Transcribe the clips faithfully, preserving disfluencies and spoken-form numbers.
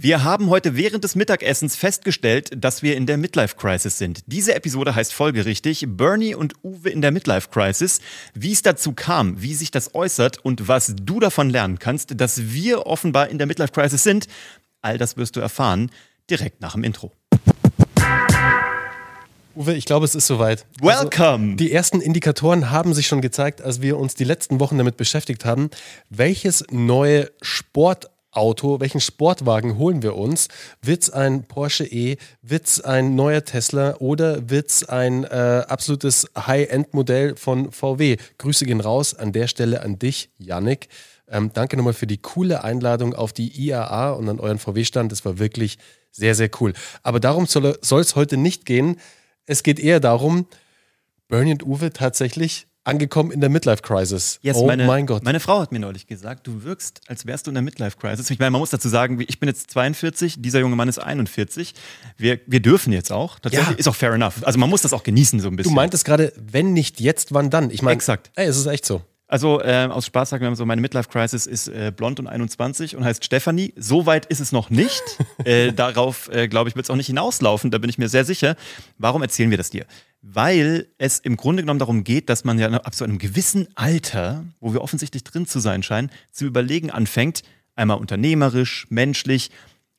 Wir haben heute während des Mittagessens festgestellt, dass wir in der Midlife-Crisis sind. Diese Episode heißt folgerichtig Bernie und Uwe in der Midlife-Crisis. Wie es dazu kam, wie sich das äußert und was du davon lernen kannst, dass wir offenbar in der Midlife-Crisis sind, all das wirst du erfahren direkt nach dem Intro. Uwe, ich glaube, es ist soweit. Welcome! Also, die ersten Indikatoren haben sich schon gezeigt, als wir uns die letzten Wochen damit beschäftigt haben, welches neue Sport Auto, welchen Sportwagen holen wir uns? Wird's ein Porsche E? Wird's ein neuer Tesla? Oder wird's ein äh, absolutes High-End-Modell von V W? Grüße gehen raus an der Stelle an dich, Yannick. Ähm, danke nochmal für die coole Einladung auf die I A A und an euren V W-Stand. Das war wirklich sehr, sehr cool. Aber darum soll es heute nicht gehen. Es geht eher darum, Bernie und Uwe tatsächlich angekommen in der Midlife-Crisis. Yes, oh meine, mein Gott. Meine Frau hat mir neulich gesagt, du wirkst, als wärst du in der Midlife-Crisis. Ich meine, man muss dazu sagen, ich bin jetzt zweiundvierzig, dieser junge Mann ist einundvierzig. Wir, wir dürfen jetzt auch. Tatsächlich ja. Ist auch fair enough. Also man muss das auch genießen so ein bisschen. Du meintest gerade, wenn nicht jetzt, wann dann? Ich meine, exakt. Ey, es ist echt so. Also äh, aus Spaß sagen wir so, meine Midlife-Crisis ist äh, blond und einundzwanzig und heißt Stefanie. So weit ist es noch nicht. äh, darauf, äh, glaube ich, wird es auch nicht hinauslaufen. Da bin ich mir sehr sicher. Warum erzählen wir das dir? Weil es im Grunde genommen darum geht, dass man ja ab so einem gewissen Alter, wo wir offensichtlich drin zu sein scheinen, zu überlegen anfängt, einmal unternehmerisch, menschlich,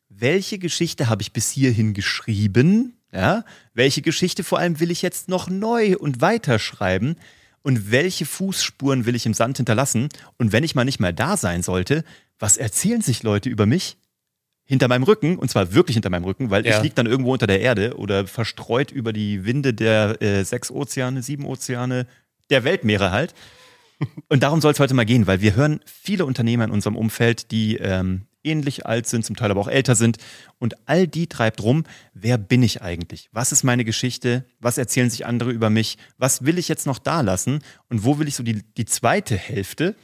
welche Geschichte habe ich bis hierhin geschrieben? Ja? Welche Geschichte vor allem will ich jetzt noch neu und weiterschreiben? Und welche Fußspuren will ich im Sand hinterlassen? Und wenn ich mal nicht mehr da sein sollte, was erzählen sich Leute über mich? Hinter meinem Rücken, und zwar wirklich hinter meinem Rücken, weil ja. ich liege dann irgendwo unter der Erde oder verstreut über die Winde der äh, sechs Ozeane, sieben Ozeane, der Weltmeere halt. Und darum soll es heute mal gehen, weil wir hören viele Unternehmer in unserem Umfeld, die ähm, ähnlich alt sind, zum Teil aber auch älter sind. Und all die treibt rum, wer bin ich eigentlich? Was ist meine Geschichte? Was erzählen sich andere über mich? Was will ich jetzt noch da lassen? Und wo will ich so die, die zweite Hälfte,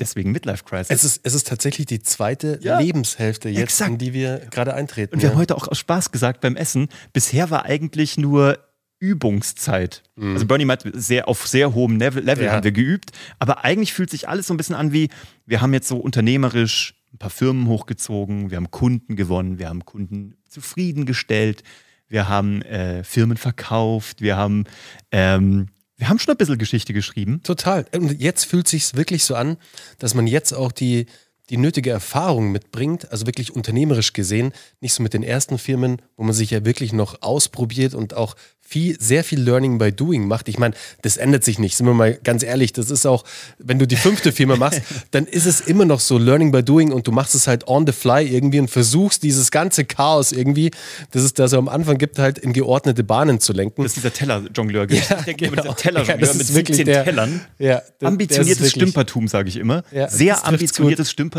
deswegen Midlife-Crisis. Es ist, es ist tatsächlich die zweite ja. Lebenshälfte jetzt, exakt. In die wir gerade eintreten. Und wir ja. haben heute auch aus Spaß gesagt beim Essen, bisher war eigentlich nur Übungszeit. Mhm. Also Bernie hat sehr auf sehr hohem Level ja. haben wir geübt, aber eigentlich fühlt sich alles so ein bisschen an wie, wir haben jetzt so unternehmerisch ein paar Firmen hochgezogen, wir haben Kunden gewonnen, wir haben Kunden zufriedengestellt, wir haben äh, Firmen verkauft, wir haben, ähm, wir haben schon ein bisschen Geschichte geschrieben. Total. Und jetzt fühlt es sich wirklich so an, dass man jetzt auch die, die nötige Erfahrung mitbringt, also wirklich unternehmerisch gesehen, nicht so mit den ersten Firmen, wo man sich ja wirklich noch ausprobiert und auch viel, sehr viel Learning by Doing macht. Ich meine, das ändert sich nicht, sind wir mal ganz ehrlich. Das ist auch, wenn du die fünfte Firma machst, dann ist es immer noch so Learning by Doing und du machst es halt on the fly irgendwie und versuchst dieses ganze Chaos irgendwie, das es da so am Anfang gibt, halt in geordnete Bahnen zu lenken. Das ist dieser Teller-Jongleur. Ja, ich denke genau. dieser Teller-Jongleur ja, mit siebzehn der, Tellern. Ja, das, ambitioniertes wirklich, Stümpertum, sage ich immer. Ja, sehr ambitioniertes gut. Stümpertum.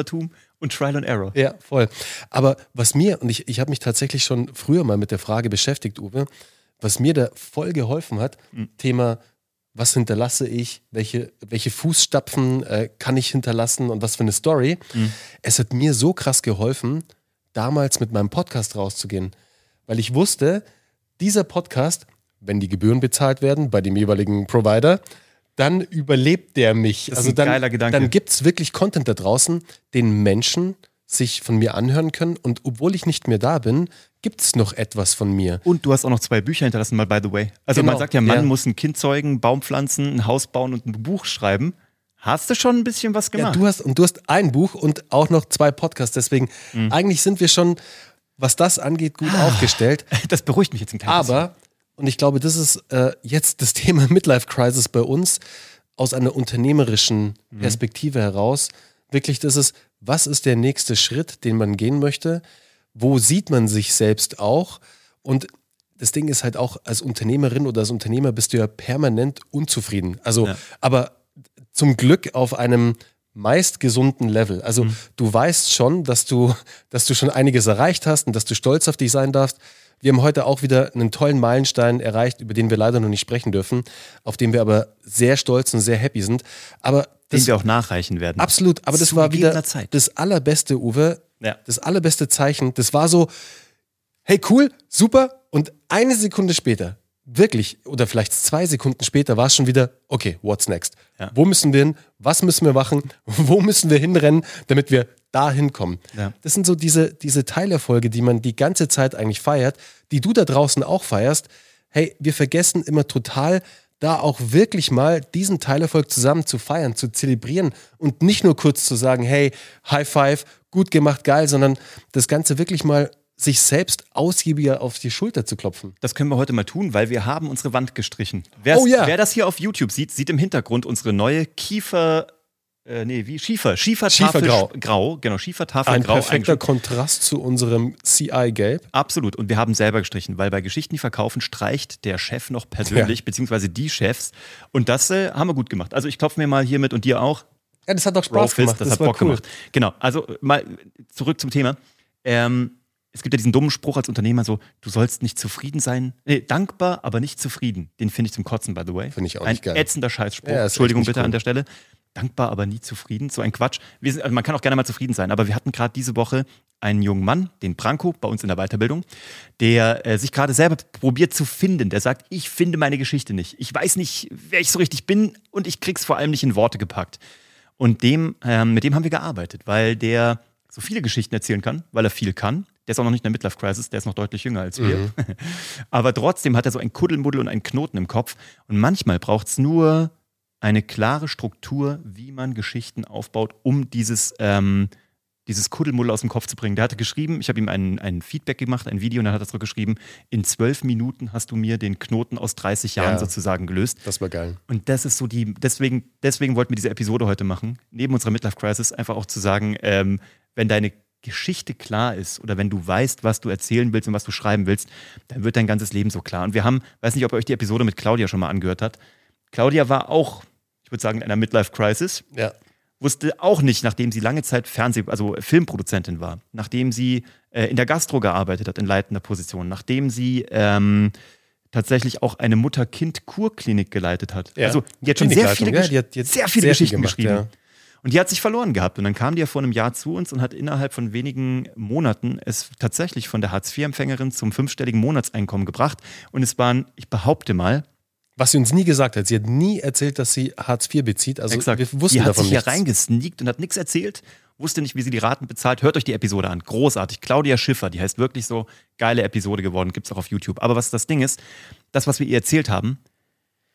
Und Trial and Error. Ja, voll. Aber was mir, und ich, ich habe mich tatsächlich schon früher mal mit der Frage beschäftigt, Uwe, was mir da voll geholfen hat, mhm. Thema, was hinterlasse ich, welche, welche Fußstapfen äh, kann ich hinterlassen und was für eine Story. Mhm. Es hat mir so krass geholfen, damals mit meinem Podcast rauszugehen. Weil ich wusste, dieser Podcast, wenn die Gebühren bezahlt werden bei dem jeweiligen Provider, dann überlebt der mich. Das also ist ein dann, geiler Gedanke. Dann gibt es wirklich Content da draußen, den Menschen sich von mir anhören können. Und obwohl ich nicht mehr da bin, gibt es noch etwas von mir. Und du hast auch noch zwei Bücher hinterlassen, mal by the way. Also genau. Man sagt ja, man ja. muss ein Kind zeugen, Baum pflanzen, ein Haus bauen und ein Buch schreiben. Hast du schon ein bisschen was gemacht? Ja, du hast, und du hast ein Buch und auch noch zwei Podcasts. Deswegen, mhm. eigentlich sind wir schon, was das angeht, gut ah, aufgestellt. Das beruhigt mich jetzt ein kleines bisschen. Aber... Und ich glaube, das ist äh, jetzt das Thema Midlife-Crisis bei uns aus einer unternehmerischen Perspektive mhm. heraus. Wirklich, das ist, was ist der nächste Schritt, den man gehen möchte? Wo sieht man sich selbst auch? Und das Ding ist halt auch, als Unternehmerin oder als Unternehmer bist du ja permanent unzufrieden. Also, ja. aber zum Glück auf einem meist gesunden Level. Also mhm. du weißt schon, dass du, dass du schon einiges erreicht hast und dass du stolz auf dich sein darfst. Wir haben heute auch wieder einen tollen Meilenstein erreicht, über den wir leider noch nicht sprechen dürfen, auf den wir aber sehr stolz und sehr happy sind. Aber den wir auch nachreichen werden. Absolut, aber das war wieder das allerbeste, Uwe, ja. das allerbeste Zeichen. Das war so, hey cool, super und eine Sekunde später, wirklich oder vielleicht zwei Sekunden später war es schon wieder, okay, what's next? Ja. Wo müssen wir hin? Was müssen wir machen? Wo müssen wir hinrennen, damit wir da hinkommen. Ja. Das sind so diese, diese Teilerfolge, die man die ganze Zeit eigentlich feiert, die du da draußen auch feierst. Hey, wir vergessen immer total, da auch wirklich mal diesen Teilerfolg zusammen zu feiern, zu zelebrieren und nicht nur kurz zu sagen, hey, High Five, gut gemacht, geil, sondern das Ganze wirklich mal sich selbst ausgiebiger auf die Schulter zu klopfen. Das können wir heute mal tun, weil wir haben unsere Wand gestrichen. Wer's, oh ja. Wer das hier auf YouTube sieht, sieht im Hintergrund unsere neue Kiefer... Äh, nee, wie? Schiefer. Schiefertafel Schiefergrau. Grau, genau, Schiefertafelgrau. Ein perfekter Kontrast zu unserem C I-Gelb. Absolut. Und wir haben selber gestrichen, weil bei Geschichten, die verkaufen, streicht der Chef noch persönlich, ja. beziehungsweise die Chefs. Und das äh, haben wir gut gemacht. Also ich klopfe mir mal hiermit und dir auch. Ja, das hat doch Spaß Bro, gemacht. Das, das hat war Bock cool. gemacht. Genau. Also mal zurück zum Thema. Ähm... Es gibt ja diesen dummen Spruch als Unternehmer so, du sollst nicht zufrieden sein, nee, dankbar, aber nicht zufrieden. Den finde ich zum Kotzen, by the way. Finde ich auch nicht geil. Ein ätzender Scheißspruch. Ja, Entschuldigung bitte cool. an der Stelle. Dankbar, aber nie zufrieden. So ein Quatsch. Wir sind, also man kann auch gerne mal zufrieden sein, aber wir hatten gerade diese Woche einen jungen Mann, den Branko, bei uns in der Weiterbildung, der äh, sich gerade selber probiert zu finden. Der sagt, ich finde meine Geschichte nicht. Ich weiß nicht, wer ich so richtig bin und ich krieg's vor allem nicht in Worte gepackt. Und dem, äh, mit dem haben wir gearbeitet, weil der so viele Geschichten erzählen kann, weil er viel kann. Der ist auch noch nicht in der Midlife-Crisis, der ist noch deutlich jünger als wir. Mhm. Aber trotzdem hat er so ein Kuddelmuddel und einen Knoten im Kopf. Und manchmal braucht es nur eine klare Struktur, wie man Geschichten aufbaut, um dieses, ähm, dieses Kuddelmuddel aus dem Kopf zu bringen. Der hatte geschrieben, ich habe ihm ein, ein Feedback gemacht, ein Video, und dann hat er zurückgeschrieben, in zwölf Minuten hast du mir den Knoten aus dreißig Jahren ja, sozusagen gelöst. Das war geil. Und das ist so die, deswegen, deswegen wollten wir diese Episode heute machen, neben unserer Midlife-Crisis, einfach auch zu sagen, ähm, wenn deine Geschichte klar ist oder wenn du weißt, was du erzählen willst und was du schreiben willst, dann wird dein ganzes Leben so klar. Und wir haben, weiß nicht, ob ihr euch die Episode mit Claudia schon mal angehört habt. Claudia war auch, ich würde sagen, in einer Midlife-Crisis. Ja. Wusste auch nicht, nachdem sie lange Zeit Fernseh-, also Filmproduzentin war, nachdem sie äh, in der Gastro gearbeitet hat, in leitender Position, nachdem sie ähm, tatsächlich auch eine Mutter-Kind-Kurklinik geleitet hat. Ja. Also die hat schon sehr viele, ja, die hat jetzt sehr viele sehr Geschichten gemacht, geschrieben. Ja. Und die hat sich verloren gehabt. Und dann kam die ja vor einem Jahr zu uns und hat innerhalb von wenigen Monaten es tatsächlich von der Hartz-vier-Empfängerin zum fünfstelligen Monatseinkommen gebracht. Und es waren, ich behaupte mal... Was sie uns nie gesagt hat. Sie hat nie erzählt, dass sie Hartz vier bezieht. Also exakt. Wir wussten davon nichts. Die hat sich hier reingesneakt und hat nichts erzählt. Wusste nicht, wie sie die Raten bezahlt. Hört euch die Episode an. Großartig. Claudia Schiffer, die heißt wirklich so, geile Episode geworden. Gibt's auch auf YouTube. Aber was das Ding ist, das, was wir ihr erzählt haben,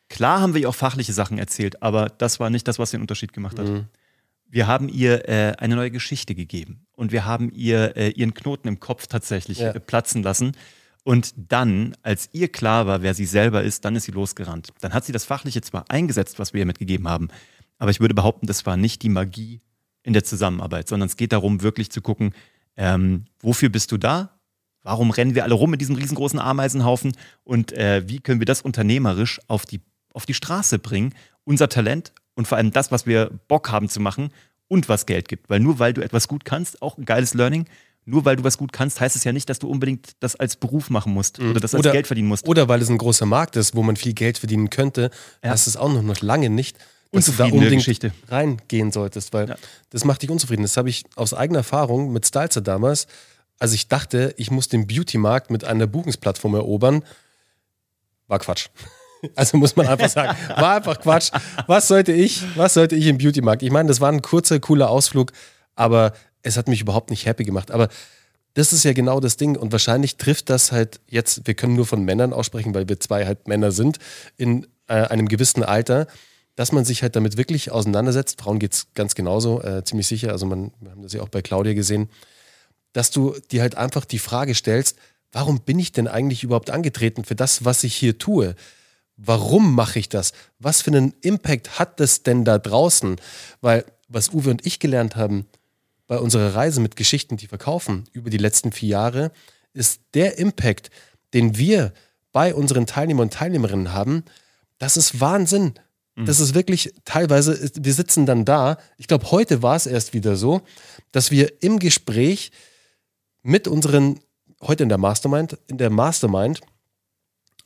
klar haben wir ihr auch fachliche Sachen erzählt, aber das war nicht das, was den Unterschied gemacht hat. Mhm. Wir haben ihr äh, eine neue Geschichte gegeben und wir haben ihr äh, ihren Knoten im Kopf tatsächlich ja. äh, platzen lassen. Und dann, als ihr klar war, wer sie selber ist, dann ist sie losgerannt. Dann hat sie das Fachliche zwar eingesetzt, was wir ihr mitgegeben haben, aber ich würde behaupten, das war nicht die Magie in der Zusammenarbeit, sondern es geht darum, wirklich zu gucken, ähm, wofür bist du da? Warum rennen wir alle rum mit diesem riesengroßen Ameisenhaufen? Und äh, wie können wir das unternehmerisch auf die, auf die Straße bringen? Unser Talent und vor allem das, was wir Bock haben zu machen und was Geld gibt. Weil nur weil du etwas gut kannst, auch ein geiles Learning, nur weil du was gut kannst, heißt es ja nicht, dass du unbedingt das als Beruf machen musst oder das als oder, Geld verdienen musst. Oder weil es ein großer Markt ist, wo man viel Geld verdienen könnte, ja. das ist auch noch, noch lange nicht, dass du da unbedingt Geschichte. reingehen solltest. Weil ja. das macht dich unzufrieden. Das habe ich aus eigener Erfahrung mit Stylezer damals. Also ich dachte, ich muss den Beauty-Markt mit einer Buchungsplattform erobern. War Quatsch. Also muss man einfach sagen, war einfach Quatsch. Was sollte ich, was sollte ich im Beauty-Markt? Ich meine, das war ein kurzer, cooler Ausflug, aber es hat mich überhaupt nicht happy gemacht. Aber das ist ja genau das Ding und wahrscheinlich trifft das halt jetzt, wir können nur von Männern aussprechen, weil wir zwei halt Männer sind, in äh, einem gewissen Alter, dass man sich halt damit wirklich auseinandersetzt. Frauen geht's ganz genauso, äh, ziemlich sicher. Also man, wir haben das ja auch bei Claudia gesehen, dass du dir halt einfach die Frage stellst, warum bin ich denn eigentlich überhaupt angetreten für das, was ich hier tue? Warum mache ich das? Was für einen Impact hat das denn da draußen? Weil, was Uwe und ich gelernt haben bei unserer Reise mit Geschichten, die verkaufen, über die letzten vier Jahre, ist der Impact, den wir bei unseren Teilnehmern und Teilnehmerinnen haben, das ist Wahnsinn. Mhm. Das ist wirklich teilweise, wir sitzen dann da, ich glaube, heute war es erst wieder so, dass wir im Gespräch mit unseren, heute in der Mastermind, in der Mastermind,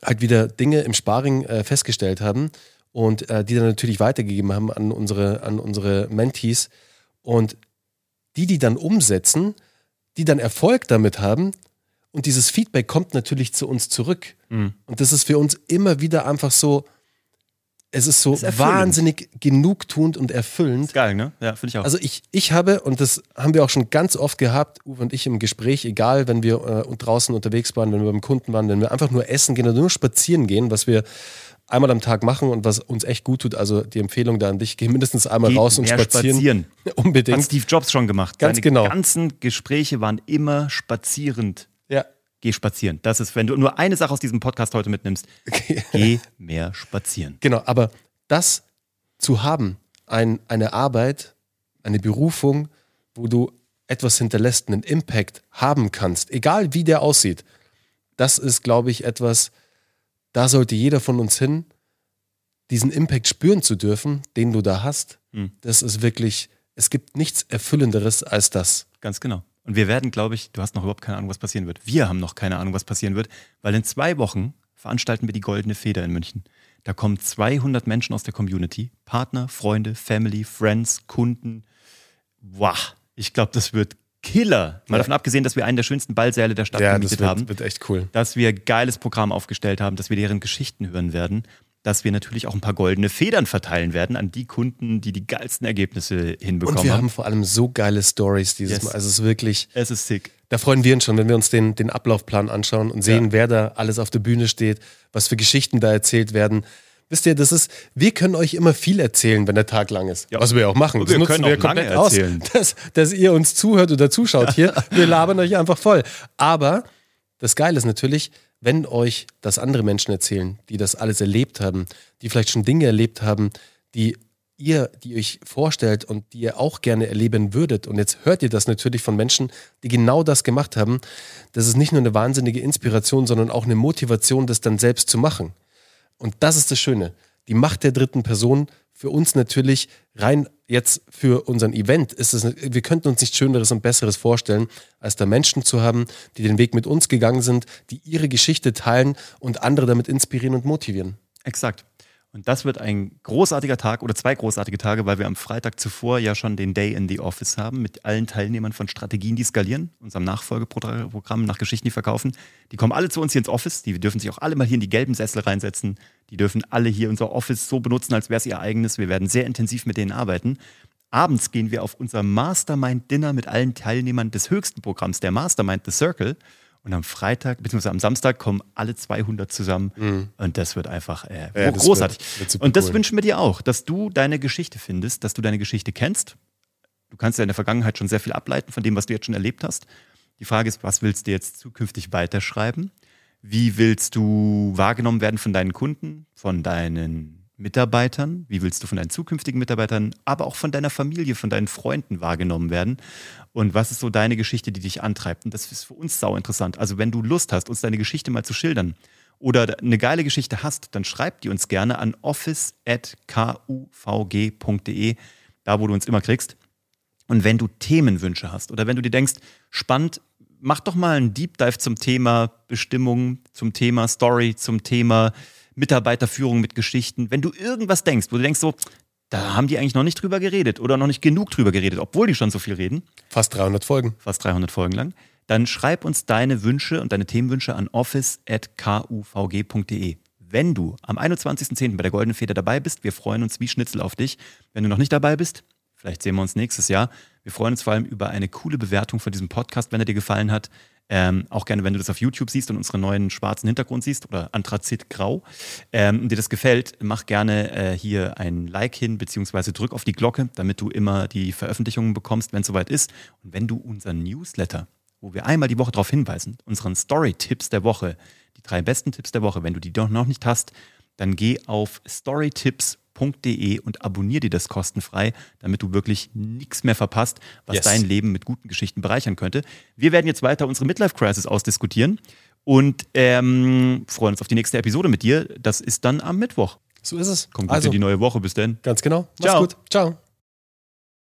halt wieder Dinge im Sparring äh, festgestellt haben und äh, die dann natürlich weitergegeben haben an unsere, an unsere Mentees und die, die dann umsetzen, die dann Erfolg damit haben und dieses Feedback kommt natürlich zu uns zurück. Mhm. Und das ist für uns immer wieder einfach so Es ist so ist wahnsinnig genugtuend und erfüllend. Ist geil, ne? Ja, finde ich auch. Also ich, ich habe, und das haben wir auch schon ganz oft gehabt, Uwe und ich im Gespräch, egal, wenn wir äh, draußen unterwegs waren, wenn wir beim Kunden waren, wenn wir einfach nur essen gehen oder nur spazieren gehen, was wir einmal am Tag machen und was uns echt gut tut, also die Empfehlung da an dich, geh mindestens einmal Geht raus und spazieren. spazieren. Unbedingt. Hat Steve Jobs schon gemacht. Ganz Seine genau. Die ganzen Gespräche waren immer spazierend. Ja. Geh spazieren. Das ist, wenn du nur eine Sache aus diesem Podcast heute mitnimmst, okay. Geh mehr spazieren. Genau, aber das zu haben, ein, eine Arbeit, eine Berufung, wo du etwas hinterlässt, einen Impact haben kannst, egal wie der aussieht, das ist, glaube ich, etwas, da sollte jeder von uns hin, diesen Impact spüren zu dürfen, den du da hast. Mhm. Das ist wirklich, es gibt nichts Erfüllenderes als das. Ganz genau. Und wir werden, glaube ich, du hast noch überhaupt keine Ahnung, was passieren wird. Wir haben noch keine Ahnung, was passieren wird, weil in zwei Wochen veranstalten wir die Goldene Feder in München. Da kommen zweihundert Menschen aus der Community, Partner, Freunde, Family, Friends, Kunden. Wow, ich glaube, das wird Killer. Mal ja. davon abgesehen, dass wir einen der schönsten Ballsäle der Stadt ja, gemietet haben. Ja, das wird echt cool. Dass wir geiles Programm aufgestellt haben, dass wir deren Geschichten hören werden, dass wir natürlich auch ein paar goldene Federn verteilen werden an die Kunden, die die geilsten Ergebnisse hinbekommen. Und wir haben, haben vor allem so geile Stories dieses yes. Mal. Also es ist wirklich... Es ist sick. Da freuen wir uns schon, wenn wir uns den, den Ablaufplan anschauen und sehen, ja. wer da alles auf der Bühne steht, was für Geschichten da erzählt werden. Wisst ihr, das ist, wir können euch immer viel erzählen, wenn der Tag lang ist. Ja. Was wir auch machen. Und wir das können auch wir komplett lange erzählen. Aus, dass, dass ihr uns zuhört oder zuschaut hier. Wir labern euch einfach voll. Aber das Geile ist natürlich, wenn euch das andere Menschen erzählen, die das alles erlebt haben, die vielleicht schon Dinge erlebt haben, die ihr, die euch vorstellt und die ihr auch gerne erleben würdet. Und jetzt hört ihr das natürlich von Menschen, die genau das gemacht haben. Das ist nicht nur eine wahnsinnige Inspiration, sondern auch eine Motivation, das dann selbst zu machen. Und das ist das Schöne. Die Macht der dritten Person für uns natürlich rein jetzt für unseren Event ist es, wir könnten uns nichts Schöneres und Besseres vorstellen, als da Menschen zu haben, die den Weg mit uns gegangen sind, die ihre Geschichte teilen und andere damit inspirieren und motivieren. Exakt. Und das wird ein großartiger Tag oder zwei großartige Tage, weil wir am Freitag zuvor ja schon den Day in the Office haben mit allen Teilnehmern von Strategien, die skalieren, unserem Nachfolgeprogramm nach Geschichten, die verkaufen. Die kommen alle zu uns hier ins Office, die dürfen sich auch alle mal hier in die gelben Sessel reinsetzen. Die dürfen alle hier unser Office so benutzen, als wäre es ihr eigenes. Wir werden sehr intensiv mit denen arbeiten. Abends gehen wir auf unser Mastermind-Dinner mit allen Teilnehmern des höchsten Programms, der Mastermind, The Circle. Und am Freitag, beziehungsweise am Samstag, kommen alle zweihundert zusammen. Mhm. Und das wird einfach äh, ja, das großartig. Wird, wird und das cool. wünschen wir dir auch, dass du deine Geschichte findest, dass du deine Geschichte kennst. Du kannst ja in der Vergangenheit schon sehr viel ableiten von dem, was du jetzt schon erlebt hast. Die Frage ist, was willst du jetzt zukünftig weiterschreiben? Wie willst du wahrgenommen werden von deinen Kunden, von deinen Mitarbeitern? Wie willst du von deinen zukünftigen Mitarbeitern, aber auch von deiner Familie, von deinen Freunden wahrgenommen werden? Und was ist so deine Geschichte, die dich antreibt? Und das ist für uns sau interessant. Also wenn du Lust hast, uns deine Geschichte mal zu schildern oder eine geile Geschichte hast, dann schreib die uns gerne an office at k u v g punkt d e, da wo du uns immer kriegst. Und wenn du Themenwünsche hast oder wenn du dir denkst, spannend, mach doch mal einen Deep Dive zum Thema Bestimmung, zum Thema Story, zum Thema Mitarbeiterführung mit Geschichten. Wenn du irgendwas denkst, wo du denkst so, da haben die eigentlich noch nicht drüber geredet oder noch nicht genug drüber geredet, obwohl die schon so viel reden. Fast dreihundert Folgen. Fast dreihundert Folgen lang. Dann schreib uns deine Wünsche und deine Themenwünsche an office at k u v g punkt d e. Wenn du am einundzwanzigsten zehnten bei der Goldenen Feder dabei bist, wir freuen uns wie Schnitzel auf dich. Wenn du noch nicht dabei bist, vielleicht sehen wir uns nächstes Jahr. Wir freuen uns vor allem über eine coole Bewertung von diesem Podcast, wenn er dir gefallen hat. Ähm, auch gerne, wenn du das auf YouTube siehst und unseren neuen schwarzen Hintergrund siehst oder Anthrazit-Grau. Ähm, und dir das gefällt, mach gerne äh, hier ein Like hin, beziehungsweise drück auf die Glocke, damit du immer die Veröffentlichungen bekommst, wenn es soweit ist. Und wenn du unseren Newsletter, wo wir einmal die Woche darauf hinweisen, unseren Story-Tipps der Woche, die drei besten Tipps der Woche, wenn du die doch noch nicht hast, dann geh auf storytipps punkt de und abonniere dir das kostenfrei, damit du wirklich nichts mehr verpasst, was yes. dein Leben mit guten Geschichten bereichern könnte. Wir werden jetzt weiter unsere Midlife-Crisis ausdiskutieren und ähm, freuen uns auf die nächste Episode mit dir. Das ist dann am Mittwoch. So ist es. Kommt gut also, in die neue Woche. Bis dann. Ganz genau. Mach's Ciao. gut. Ciao.